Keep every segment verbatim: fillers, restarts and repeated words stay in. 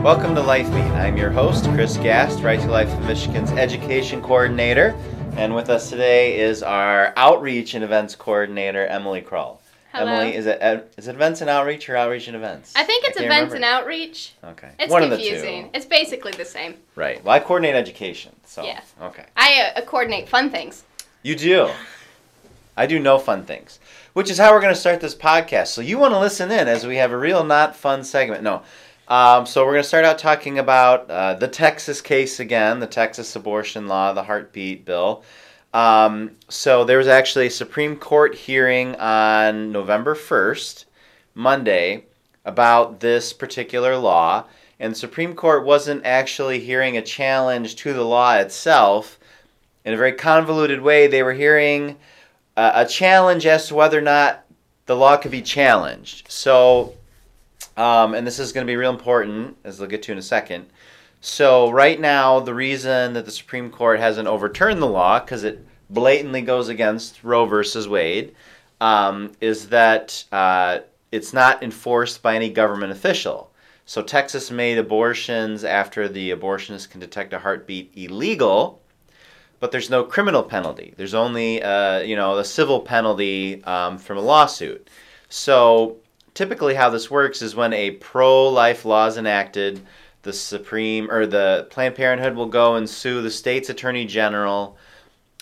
Welcome to Life Meet. I'm your host, Chris Gast, Right to Life of Michigan's Education Coordinator. And with us today is our Outreach and Events Coordinator, Emily Krull. Hello. Emily, is it is it events and outreach or outreach and events? I think it's I events remember. and outreach. Okay. It's One confusing. Of the two. It's basically the same. Right. Well, I coordinate education, so. Yeah. Okay. I uh, coordinate fun things. You do. I do no fun things, which is how we're going to start this podcast. So you want to listen in as we have a real not fun segment. No. Um, so we're going to start out talking about uh, the Texas case again, the Texas abortion law, the heartbeat bill. Um, so there was actually a Supreme Court hearing on November first, Monday, about this particular law. And the Supreme Court wasn't actually hearing a challenge to the law itself. In a very convoluted way, they were hearing uh, a challenge as to whether or not the law could be challenged. So, um, and this is going to be real important, as we'll get to in a second. So right now, the reason that the Supreme Court hasn't overturned the law, because it blatantly goes against Roe versus Wade, um, is that uh, it's not enforced by any government official. So Texas made abortions after the abortionist can detect a heartbeat illegal, but there's no criminal penalty. There's only uh, you know, a civil penalty um, from a lawsuit. So typically how this works is when a pro-life law is enacted, the Supreme or the Planned Parenthood will go and sue the state's attorney general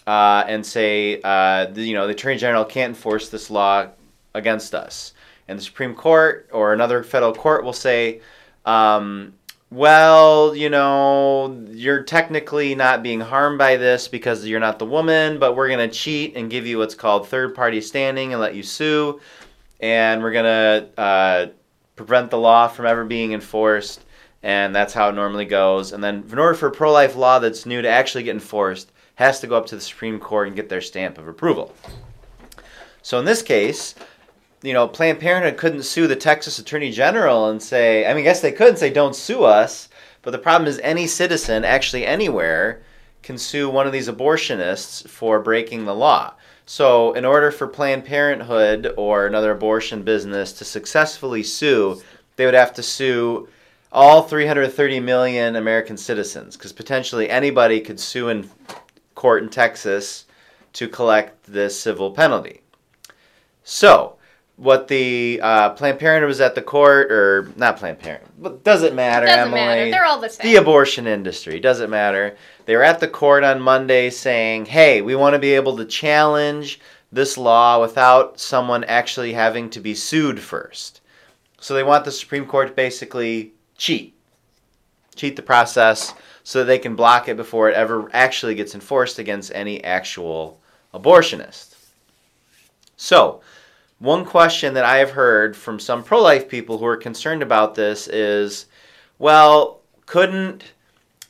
uh, and say, uh, the, you know, the attorney general can't enforce this law against us. And the Supreme Court or another federal court will say, um, well, you know, you're technically not being harmed by this because you're not the woman, but we're going to cheat and give you what's called third party standing and let you sue. And we're going to uh, prevent the law from ever being enforced. And that's how it normally goes. And then in order for a pro-life law that's new to actually get enforced, has to go up to the Supreme Court and get their stamp of approval. So in this case, you know, Planned Parenthood couldn't sue the Texas Attorney General and say, I mean, I guess they could and say, don't sue us. But the problem is any citizen, actually anywhere, can sue one of these abortionists for breaking the law. So in order for Planned Parenthood or another abortion business to successfully sue, they would have to sue all three hundred thirty million American citizens, because potentially anybody could sue in court in Texas to collect this civil penalty. So, what the uh, Planned Parenthood was at the court, or not Planned Parenthood, but doesn't matter, Emily. Doesn't matter. They're all the same. The abortion industry, doesn't matter. They were at the court on Monday saying, hey, we want to be able to challenge this law without someone actually having to be sued first. So they want the Supreme Court to basically cheat. Cheat the process so that they can block it before it ever actually gets enforced against any actual abortionist. So, one question that I have heard from some pro-life people who are concerned about this is, well, couldn't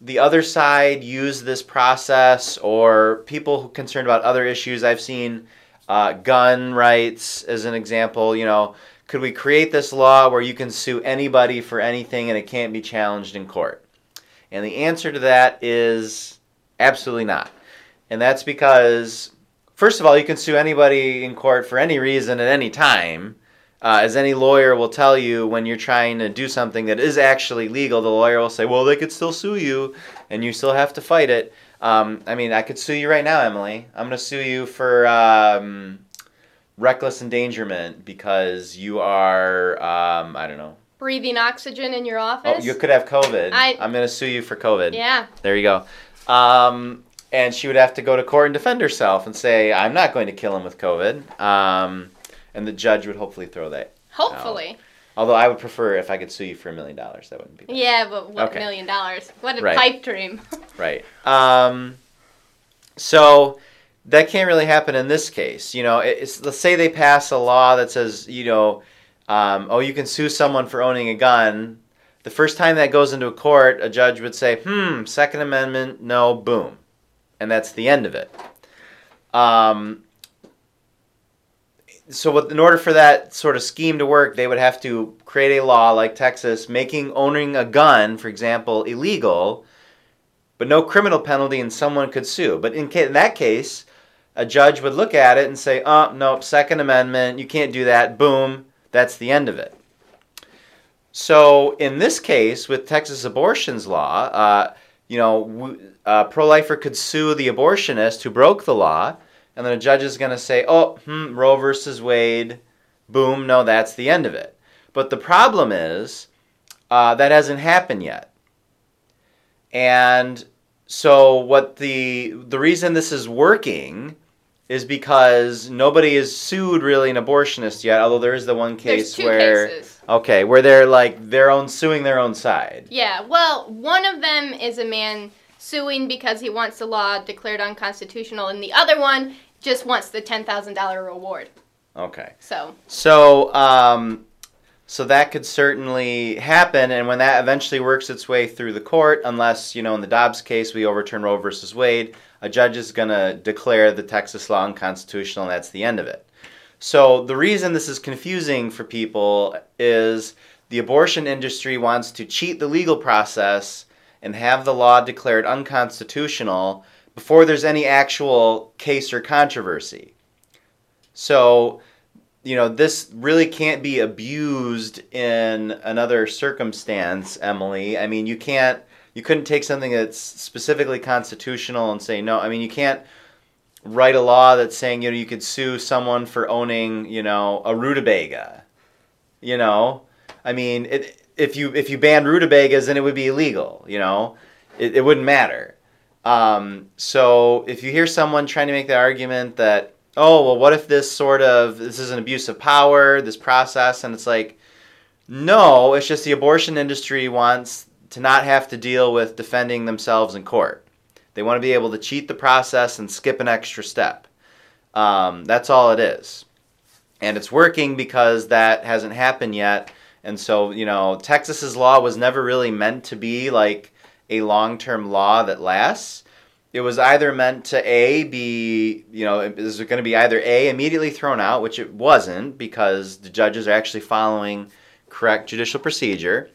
the other side use this process, or people who are concerned about other issues? I've seen uh, gun rights as an example, you know, could we create this law where you can sue anybody for anything and it can't be challenged in court? And the answer to that is absolutely not. And that's because, first of all, you can sue anybody in court for any reason at any time. Uh, as any lawyer will tell you, when you're trying to do something that is actually legal, the lawyer will say, well, they could still sue you and you still have to fight it. Um, I mean, I could sue you right now, Emily. I'm going to sue you for Um, reckless endangerment because you are, um, I don't know. Breathing oxygen in your office? Oh, you could have COVID. I, I'm going to sue you for COVID. Yeah. There you go. Um, and she would have to go to court and defend herself and say, I'm not going to kill him with COVID. Um, and the judge would hopefully throw that Hopefully. Out. Although I would prefer if I could sue you for a million dollars. That wouldn't be bad. Yeah, but what okay. million dollars? What a right. pipe dream. Right. Um, so that can't really happen in this case. You know, it's, let's say they pass a law that says, you know, um, oh, you can sue someone for owning a gun. The first time that goes into a court, a judge would say, hmm, Second Amendment, no, boom. And that's the end of it. Um, so with, in order for that sort of scheme to work, they would have to create a law like Texas, making owning a gun, for example, illegal, but no criminal penalty, and someone could sue. But in, ca- in that case, a judge would look at it and say, oh, nope, Second Amendment, you can't do that, boom, that's the end of it. So in this case, with Texas abortions law, uh, you know, a pro-lifer could sue the abortionist who broke the law, and then a judge is going to say, oh, hmm, Roe versus Wade, boom, no, that's the end of it. But the problem is uh, that hasn't happened yet. And so what the the reason this is working is because nobody has sued really an abortionist yet, although there is the one case where cases. Okay, where they're like their own suing their own side. Yeah, well, one of them is a man suing because he wants the law declared unconstitutional, and the other one just wants the ten thousand dollars reward. Okay. So So um so that could certainly happen, and when that eventually works its way through the court, unless, you know, in the Dobbs case we overturn Roe versus Wade, a judge is going to declare the Texas law unconstitutional, and that's the end of it. So the reason this is confusing for people is the abortion industry wants to cheat the legal process and have the law declared unconstitutional before there's any actual case or controversy. So, you know, this really can't be abused in another circumstance, Emily. I mean, you can't, you couldn't take something that's specifically constitutional and say no. I mean, you can't write a law that's saying, you know, you could sue someone for owning, you know, a rutabaga. You know, I mean, it, if you if you banned rutabagas, then it would be illegal. You know, it, it wouldn't matter. Um, so if you hear someone trying to make the argument that, oh, well, what if this sort of, this is an abuse of power, this process, and it's like, no, it's just the abortion industry wants to not have to deal with defending themselves in court. They want to be able to cheat the process and skip an extra step. Um, that's all it is. And it's working because that hasn't happened yet. And so, you know, Texas's law was never really meant to be like a long-term law that lasts. It was either meant to, A, be, you know, it was going to be either, A, immediately thrown out, which it wasn't because the judges are actually following correct judicial procedure.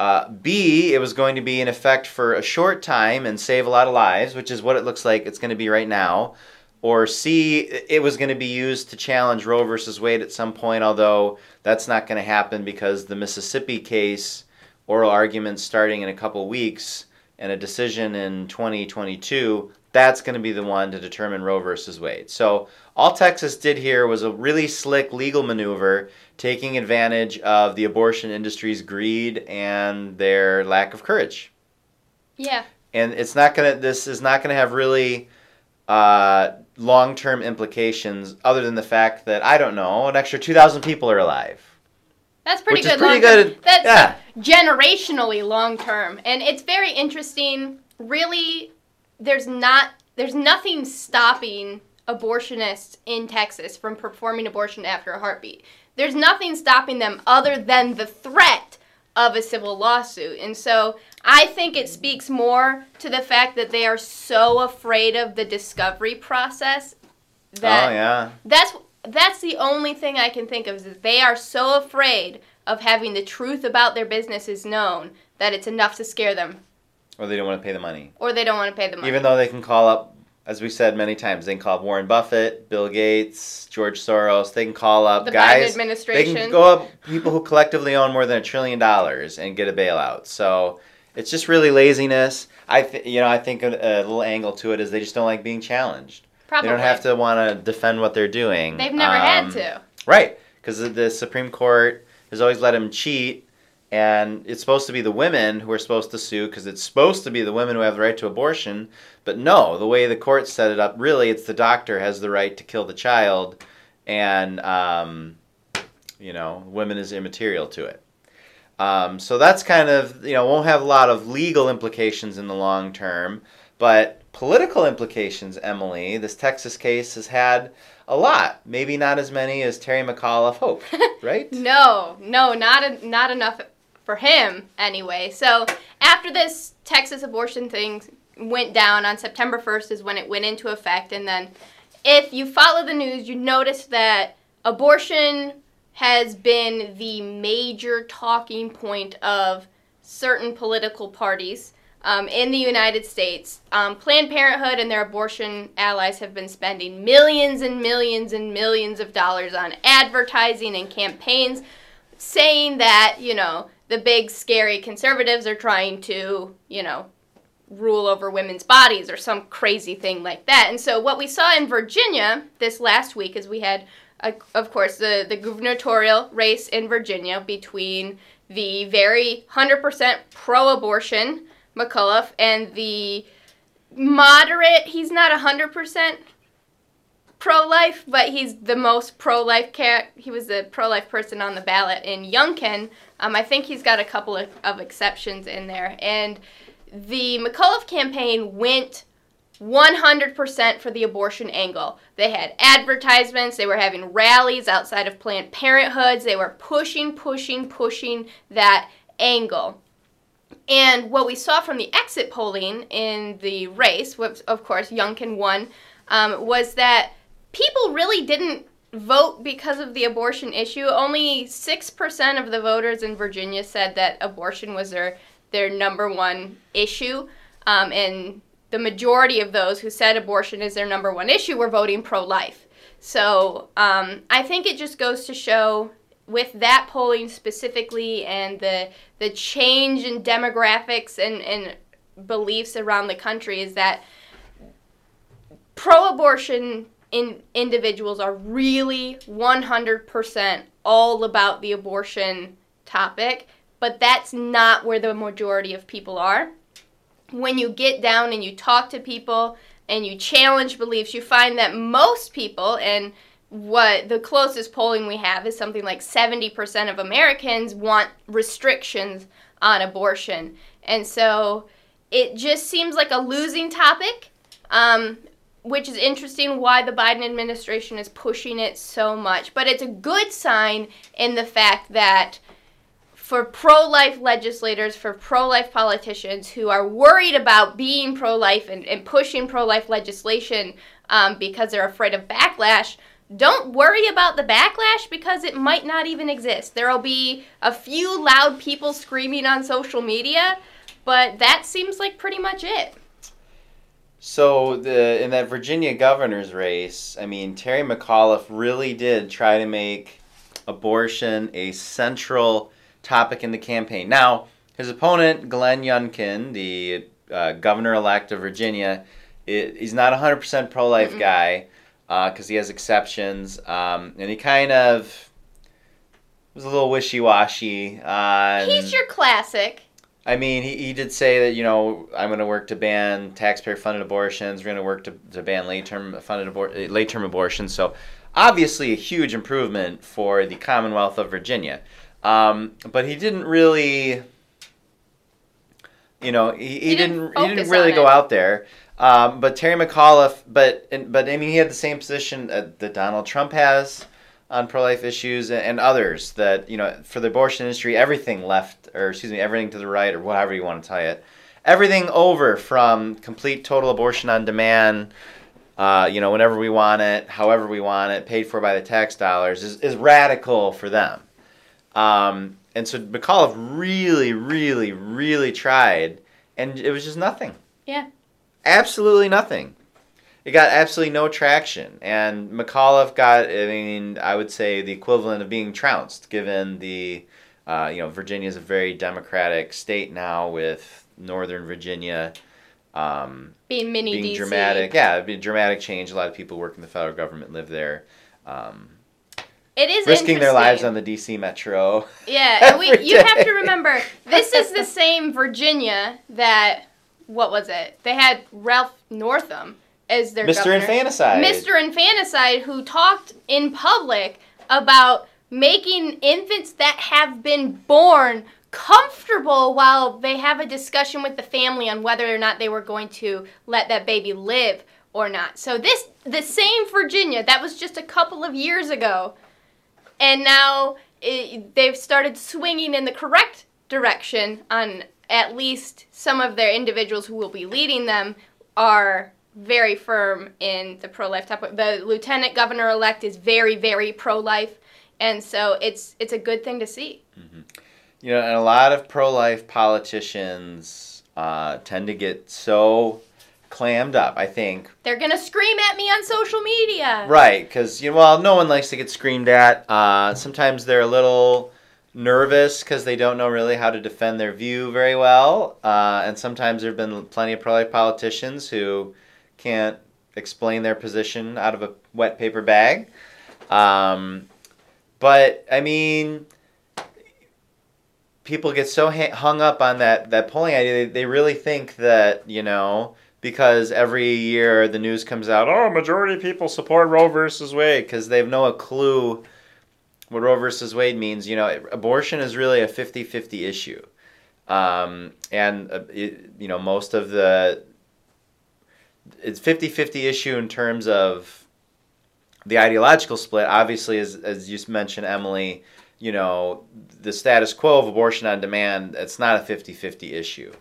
Uh, B, it was going to be in effect for a short time and save a lot of lives, which is what it looks like it's going to be right now. Or C, it was going to be used to challenge Roe versus Wade at some point, although that's not going to happen because the Mississippi case, oral arguments starting in a couple weeks, and a decision in twenty twenty-two, that's going to be the one to determine Roe versus Wade. So all Texas did here was a really slick legal maneuver, taking advantage of the abortion industry's greed and their lack of courage. Yeah. And it's not going to, this is not going to have really uh, long-term implications, other than the fact that, I don't know, an extra two thousand people are alive. That's pretty good. Pretty good. That's yeah. Generationally long term, and it's very interesting. Really, there's not, there's nothing stopping abortionists in Texas from performing abortion after a heartbeat. There's nothing stopping them other than the threat of a civil lawsuit, and so I think it speaks more to the fact that they are so afraid of the discovery process. That oh yeah. That's. That's the only thing I can think of, is that they are so afraid of having the truth about their businesses known that it's enough to scare them. Or they don't want to pay the money. Or they don't want to pay the money. Even though they can call up, as we said many times, they can call up Warren Buffett, Bill Gates, George Soros. They can call up the guys. The Biden administration. They can go up people who collectively own more than a trillion dollars and get a bailout. So it's just really laziness. I th- you know, I think a, a little angle to it is they just don't like being challenged. Probably. They don't have to want to defend what they're doing. They've never um, had to. Right, because the Supreme Court has always let them cheat, and it's supposed to be the women who are supposed to sue because it's supposed to be the women who have the right to abortion, but no, the way the court set it up, really, it's the doctor has the right to kill the child, and, um, you know, women is immaterial to it. Um, so that's kind of, you know, won't have a lot of legal implications in the long term, but political implications, Emily, this Texas case has had a lot. Maybe not as many as Terry McAuliffe hoped, right? no, no, not a, not enough for him anyway. So after this Texas abortion thing went down on September first is when it went into effect. And then if you follow the news, you notice that abortion has been the major talking point of certain political parties um, in the United States. Um, Planned Parenthood and their abortion allies have been spending millions and millions and millions of dollars on advertising and campaigns saying that, you know, the big scary conservatives are trying to, you know, rule over women's bodies or some crazy thing like that. And so what we saw in Virginia this last week is we had, uh, of course, the, the gubernatorial race in Virginia between the very one hundred percent pro-abortion McAuliffe and the moderate, he's not one hundred percent pro-life, but he's the most pro-life cat. He was the pro-life person on the ballot in Youngkin. Um, I think he's got a couple of, of exceptions in there. And the McAuliffe campaign went one hundred percent for the abortion angle. They had advertisements. They were having rallies outside of Planned Parenthoods. They were pushing, pushing, pushing that angle. And what we saw from the exit polling in the race, which, of course, Youngkin won, um, was that people really didn't vote because of the abortion issue. Only six percent of the voters in Virginia said that abortion was their their number one issue, um, and the majority of those who said abortion is their number one issue were voting pro-life. So um, I think it just goes to show with that polling specifically and the the change in demographics and, and beliefs around the country is that pro-abortion in individuals are really one hundred percent all about the abortion topic. But that's not where the majority of people are. When you get down and you talk to people and you challenge beliefs, you find that most people, and what the closest polling we have is something like seventy percent of Americans want restrictions on abortion. And so it just seems like a losing topic, um, which is interesting why the Biden administration is pushing it so much. But it's a good sign in the fact that for pro-life legislators, for pro-life politicians who are worried about being pro-life and, and pushing pro-life legislation um, because they're afraid of backlash, don't worry about the backlash because it might not even exist. There will be a few loud people screaming on social media, but that seems like pretty much it. So the in that Virginia governor's race, I mean, Terry McAuliffe really did try to make abortion a central topic in the campaign. Now, his opponent, Glenn Youngkin, the uh, governor-elect of Virginia, it, he's not a one hundred percent pro-life mm-hmm. guy because uh, he has exceptions, um, and he kind of was a little wishy-washy. On, he's your classic. I mean, he, he did say that, you know, I'm going to work to ban taxpayer-funded abortions. We're going to work to, to ban late-term funded abor- late-term abortions. So, obviously, a huge improvement for the Commonwealth of Virginia. Um, but he didn't really, you know, he, he, he didn't, didn't he didn't really go out there. Um, but Terry McAuliffe, but, but I mean, he had the same position that Donald Trump has on pro-life issues and, and others that, you know, for the abortion industry, everything left, or excuse me, everything to the right or whatever you want to tie it, everything over from complete total abortion on demand, uh, you know, whenever we want it, however we want it, paid for by the tax dollars is, is radical for them. Um, and so McAuliffe really, really, really tried, and it was just nothing. Yeah. Absolutely nothing. It got absolutely no traction. And McAuliffe got, I mean, I would say the equivalent of being trounced, given the, uh, you know, Virginia is a very democratic state now with Northern Virginia um, being mini being D C. Dramatic. Yeah, it'd be a dramatic change. A lot of people work in the federal government live there. Um It is risking their lives on the D C metro. Yeah, and we, you have to remember, this is the same Virginia that, what was it? They had Ralph Northam as their Mister governor. Infanticide. Mister Infanticide, who talked in public about making infants that have been born comfortable while they have a discussion with the family on whether or not they were going to let that baby live or not. So this, the same Virginia, that was just a couple of years ago. And now it, they've started swinging in the correct direction on at least some of their individuals who will be leading them are very firm in the pro-life topic. The lieutenant governor-elect is very, very pro-life, and so it's it's a good thing to see. Mm-hmm. You know, and a lot of pro-life politicians uh, tend to get so clammed up, I think. They're going to scream at me on social media. Right, because, you know, well, no one likes to get screamed at. Uh, sometimes they're a little nervous because they don't know really how to defend their view very well. Uh, and sometimes there have been plenty of pro-life politicians who can't explain their position out of a wet paper bag. Um, but, I mean, people get so ha- hung up on that, that polling idea, they, they really think that, you know, because every year the news comes out, oh, majority of people support Roe versus Wade, because they have no clue what Roe versus Wade means. You know, it, abortion is really a fifty-fifty issue. Um, and, uh, it, you know, most of the... It's fifty-fifty issue in terms of the ideological split. Obviously, as as you mentioned, Emily, you know, the status quo of abortion on demand, it's not a fifty-fifty issue.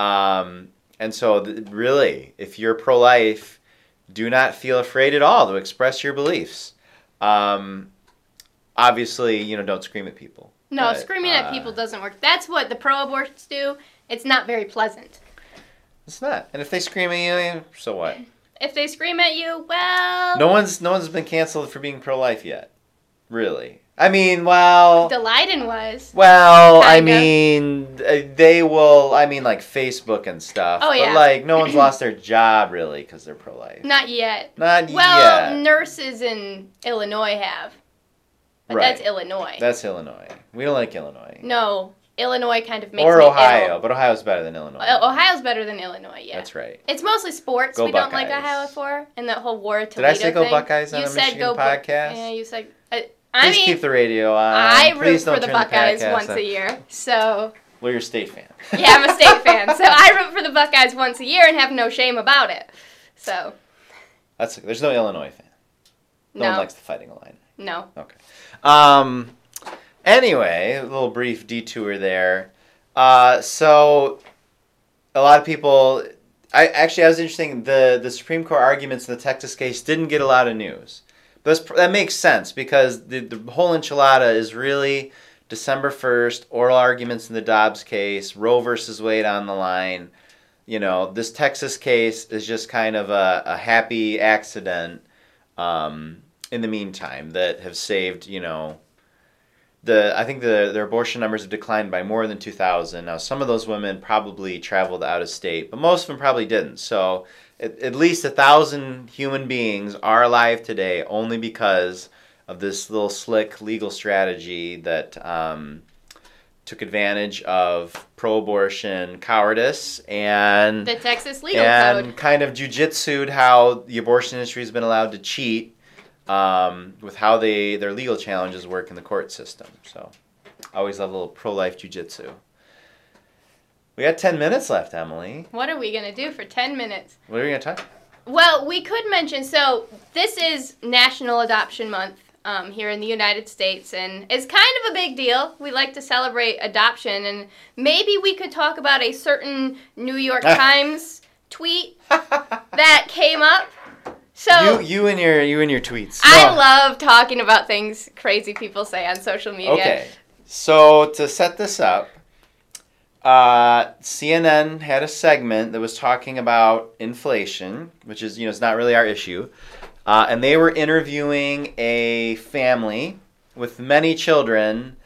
Um, and so th- really, if you're pro-life, do not feel afraid at all to express your beliefs. Um, obviously, you know, don't scream at people. No, but screaming uh, at people doesn't work. That's what the pro-abortionists do. It's not very pleasant. It's not. And if they scream at you, so what? If they scream at you, well... No one's no one's been canceled for being pro-life yet. Really. I mean, well... Daleiden was. Well, I mean, of. they will... I mean, like, Facebook and stuff. Oh, yeah. But, like, no one's lost their job, really, because they're pro-life. Not yet. Not well, yet. Well, nurses in Illinois have. But right. that's Illinois. That's Illinois. We don't like Illinois. No. Illinois kind of makes or me Ohio, Ill. But Ohio's better than Illinois. Ohio's better than Illinois, yeah. That's right. It's mostly sports go we Buckeyes. Don't like Ohio for, and that whole war Toledo thing. Did I say go Buckeyes on you a said Michigan go podcast? Yeah, you said. I, I Please mean, keep the radio on. I Please root for the Buckeyes the once on. a year, so. Well, you're a state fan. Yeah, I'm a state fan, so I root for the Buckeyes once a year and have no shame about it. So. That's there's no Illinois fan. No, no one likes the Fighting Illini. No. Okay. Um. Anyway, a little brief detour there. Uh, so, a lot of people... I Actually, I was interesting. The, the Supreme Court arguments in the Texas case didn't get a lot of news. That's, that makes sense because the, the whole enchilada is really December first, oral arguments in the Dobbs case, Roe versus Wade on the line. You know, this Texas case is just kind of a, a happy accident um, in the meantime that have saved, you know... The I think the their abortion numbers have declined by more than two thousand. Now, some of those women probably traveled out of state, but most of them probably didn't. So at, at least one thousand human beings are alive today only because of this little slick legal strategy that um, took advantage of pro-abortion cowardice and... The Texas legal and code. And kind of jiu-jitsued how the abortion industry has been allowed to cheat Um, with how they their legal challenges work in the court system. So I always love a little pro-life jiu-jitsu. We got ten minutes left, Emily. What are we going to do for ten minutes? What are we going to talk about? Well, we could mention, so this is National Adoption Month um, here in the United States, and it's kind of a big deal. We like to celebrate adoption, and maybe we could talk about a certain New York Times tweet that came up. So you, you and your you and your tweets. I oh. love talking about things crazy people say on social media. Okay, so to set this up, uh, C N N had a segment that was talking about inflation, which is you know it's not really our issue, uh, and they were interviewing a family with many children,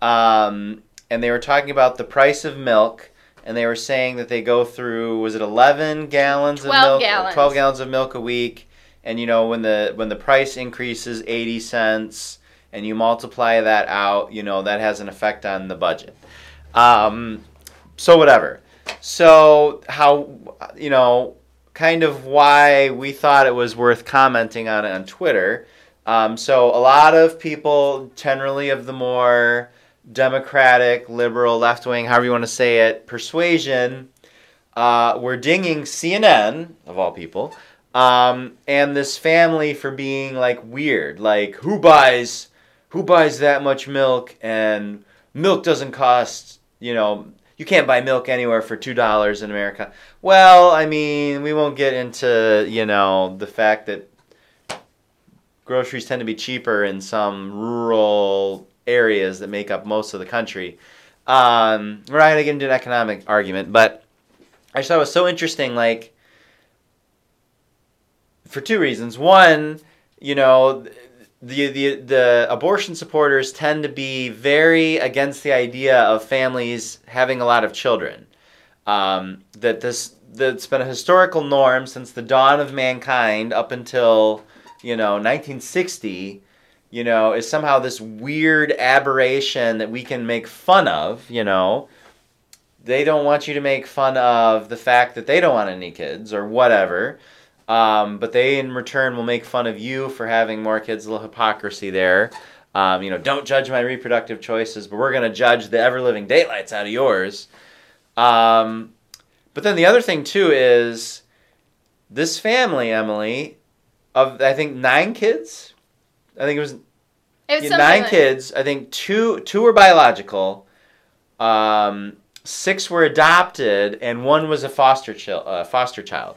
um, and they were talking about the price of milk. And they were saying that they go through, was it eleven gallons of milk? Gallons. twelve gallons of milk a week. And, you know, when the when the price increases eighty cents and you multiply that out, you know, that has an effect on the budget. Um, so whatever. So how, you know, kind of why we thought it was worth commenting on it on Twitter. Um, so a lot of people generally of the more... Democratic, liberal, left-wing, however you want to say it, persuasion, uh, were dinging C N N, of all people, um, and this family for being, like, weird. Like, who buys, who buys that much milk and milk doesn't cost, you know, you can't buy milk anywhere for two dollars in America. Well, I mean, we won't get into, you know, the fact that groceries tend to be cheaper in some rural areas that make up most of the country. Um, we're not going to get into an economic argument, but I just thought it was so interesting, like, for two reasons. One, you know, the the the abortion supporters tend to be very against the idea of families having a lot of children. Um, that this that's been a historical norm since the dawn of mankind up until, you know, nineteen sixty. You know, is somehow this weird aberration that we can make fun of. You know, they don't want you to make fun of the fact that they don't want any kids or whatever. Um, but they, in return, will make fun of you for having more kids. A little hypocrisy there. Um, you know, don't judge my reproductive choices, but we're going to judge the ever-living daylights out of yours. Um, but then the other thing, too, is this family, Emily, of, I think, nine kids? I think it was, it was yeah, nine like... kids. I think two, two were biological, um, six were adopted, and one was a foster, chil- uh, foster child.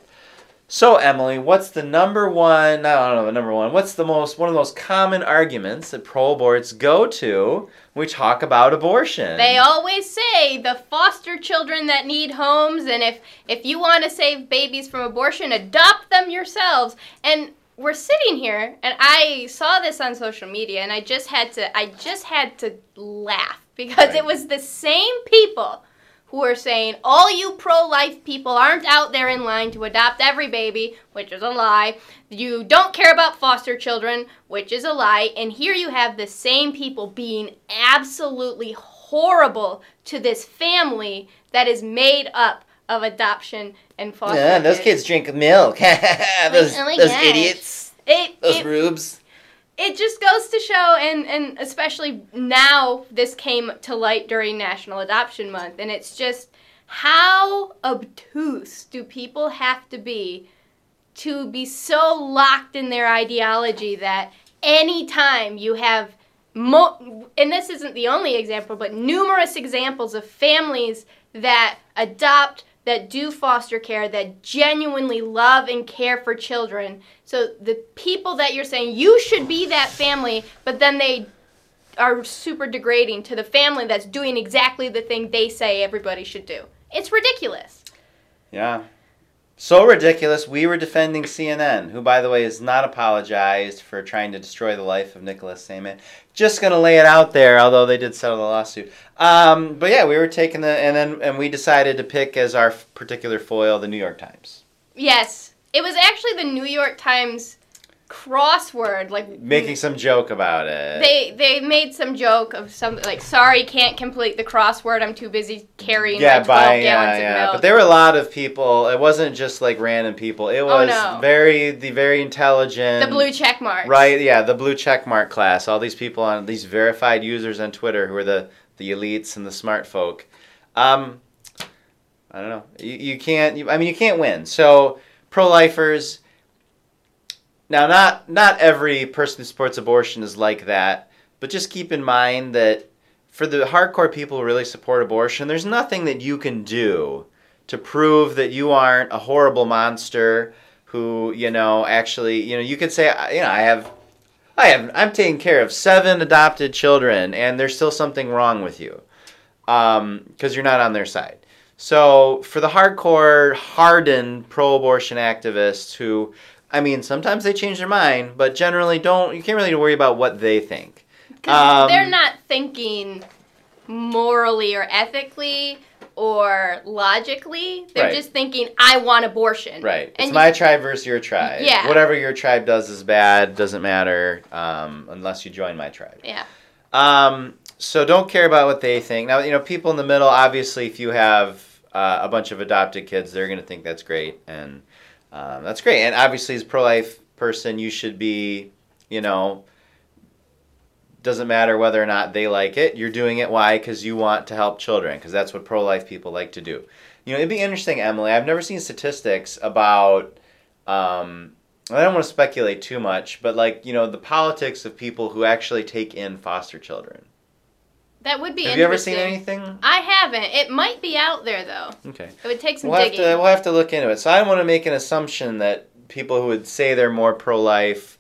So, Emily, what's the number one, I don't know, the number one, what's the most, one of the most common arguments that pro boards go to when we talk about abortion? They always say the foster children that need homes, and if, if you want to save babies from abortion, adopt them yourselves. And we're sitting here, and I saw this on social media, and I just had to, I just had to laugh, because right. It was the same people who are saying all you pro-life people aren't out there in line to adopt every baby, which is a lie. You don't care about foster children, which is a lie. And here you have the same people being absolutely horrible to this family that is made up of adoption and foster yeah, kids. Those kids drink milk. those oh those idiots. It, those it, rubes. It just goes to show, and, and especially now this came to light during National Adoption Month, and it's just how obtuse do people have to be to be so locked in their ideology that any time you have, mo- and this isn't the only example, but numerous examples of families that adopt, that do foster care, that genuinely love and care for children. So the people that you're saying, you should be that family, but then they are super degrading to the family that's doing exactly the thing they say everybody should do. It's ridiculous. Yeah. So ridiculous, we were defending C N N, who, by the way, has not apologized for trying to destroy the life of Nicholas Samet. Just going to lay it out there, although they did settle the lawsuit. Um, but, yeah, we were taking the... And then and we decided to pick as our particular foil the New York Times. Yes. It was actually the New York Times crossword. like Making some joke about it. They they made some joke of something like, sorry, can't complete the crossword. I'm too busy carrying yeah, my twelve by, gallons yeah, of yeah. milk. But there were a lot of people. It wasn't just like random people. It was oh, no. very the very intelligent. The blue check mark. Right, yeah, the blue check mark class. All these people on these verified users on Twitter who are the, the elites and the smart folk. Um, I don't know. You, you can't, you, I mean, you can't win. So pro-lifers... Now, not not every person who supports abortion is like that, but just keep in mind that for the hardcore people who really support abortion, there's nothing that you can do to prove that you aren't a horrible monster who, you know, actually, you know, you could say, you know, I have, I have, I'm taking care of seven adopted children, and there's still something wrong with you, um, because you're not on their side. So for the hardcore, hardened pro-abortion activists who... I mean, sometimes they change their mind, but generally don't, you can't really worry about what they think. Because um, they're not thinking morally or ethically or logically. They're right. just thinking, I want abortion. Right. And it's you, my tribe versus your tribe. Yeah. Whatever your tribe does is bad, doesn't matter, um, unless you join my tribe. Yeah. Um, so don't care about what they think. Now, you know, people in the middle, obviously, if you have uh, a bunch of adopted kids, they're going to think that's great and... Um, that's great. And obviously, as a pro-life person, you should be, you know, doesn't matter whether or not they like it. You're doing it. Why? Because you want to help children, because that's what pro-life people like to do. You know, it'd be interesting, Emily. I've never seen statistics about, um, I don't want to speculate too much, but like, you know, the politics of people who actually take in foster children. That would be have interesting. Have you ever seen anything? I haven't. It might be out there, though. Okay. It would take some we'll digging. Have to, we'll have to look into it. So I want to make an assumption that people who would say they're more pro-life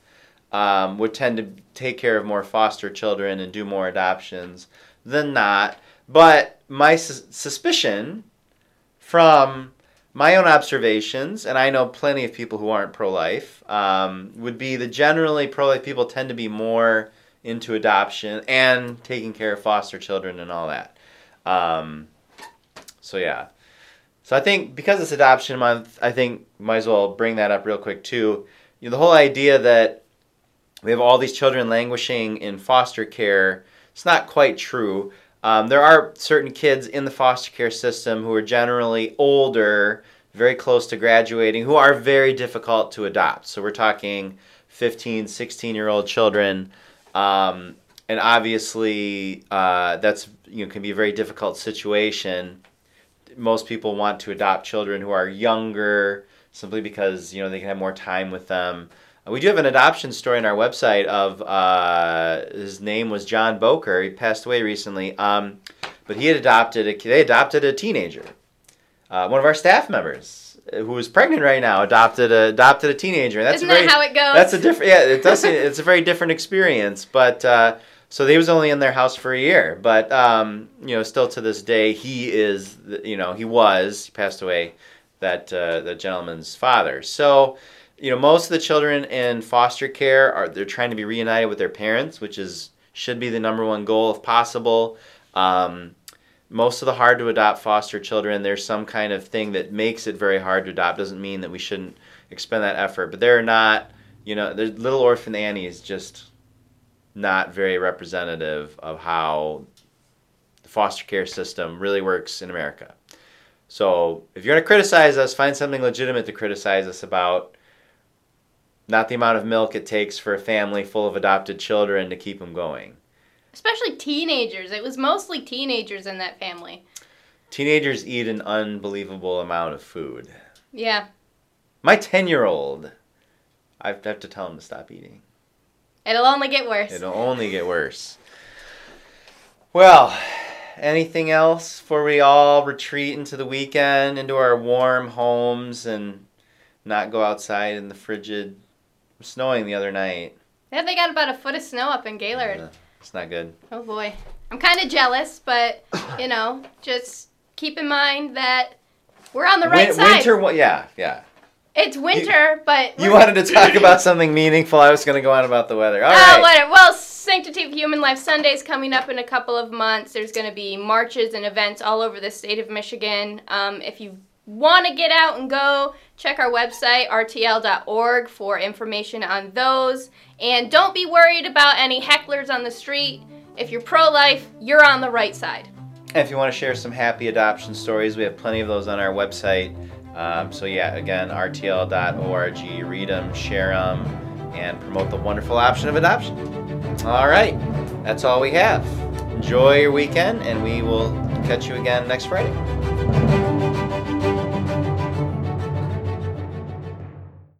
um, would tend to take care of more foster children and do more adoptions than not. But my sus- suspicion from my own observations, and I know plenty of people who aren't pro-life, um, would be the generally pro-life people tend to be more into adoption and taking care of foster children and all that. Um, so yeah. So I think because it's Adoption Month, I think might as well bring that up real quick too. You know, the whole idea that we have all these children languishing in foster care, it's not quite true. Um, there are certain kids in the foster care system who are generally older, very close to graduating, who are very difficult to adopt. So we're talking fifteen, sixteen-year-old children. Um, and obviously, uh, that's, you know, can be a very difficult situation. Most people want to adopt children who are younger simply because, you know, they can have more time with them. We do have an adoption story on our website of, uh, his name was John Booker. He passed away recently. Um, but he had adopted a, they adopted a teenager. Uh, one of our staff members, who is pregnant right now, adopted a adopted a teenager. That's Isn't a very, that how it goes? That's a different. Yeah, it does. It's a very different experience. But uh, so he was only in their house for a year. But um, you know, still to this day, he is. You know, he was he passed away. That uh, the gentleman's father. So you know, most of the children in foster care are they're trying to be reunited with their parents, which is should be the number one goal if possible. Um, Most of the hard-to-adopt foster children, there's some kind of thing that makes it very hard to adopt. Doesn't mean that we shouldn't expend that effort. But they're not, you know, the Little Orphan Annie is just not very representative of how the foster care system really works in America. So if you're going to criticize us, find something legitimate to criticize us about. Not the amount of milk it takes for a family full of adopted children to keep them going. Especially teenagers. It was mostly teenagers in that family. Teenagers eat an unbelievable amount of food. Yeah. My ten-year-old, I have to tell him to stop eating. It'll only get worse. It'll only get worse. Well, anything else before we all retreat into the weekend, into our warm homes and not go outside in the frigid... It was snowing the other night. Yeah, they got about a foot of snow up in Gaylord. Yeah. It's not good. Oh, boy. I'm kind of jealous, but, you know, just keep in mind that we're on the right Win- side. Winter, yeah, yeah. It's winter, you, but... You wanted to talk about something meaningful. I was going to go on about the weather. All uh, right. Well, Sanctity of Human Life Sunday is coming up in a couple of months. There's going to be marches and events all over the state of Michigan. Um, if you want to get out and go, check our website, R T L dot org, for information on those. And don't be worried about any hecklers on the street. If you're pro-life, you're on the right side. And if you want to share some happy adoption stories, we have plenty of those on our website. Um, so yeah, again, R T L dot org. Read them, share them, and promote the wonderful option of adoption. All right, that's all we have. Enjoy your weekend, and we will catch you again next Friday.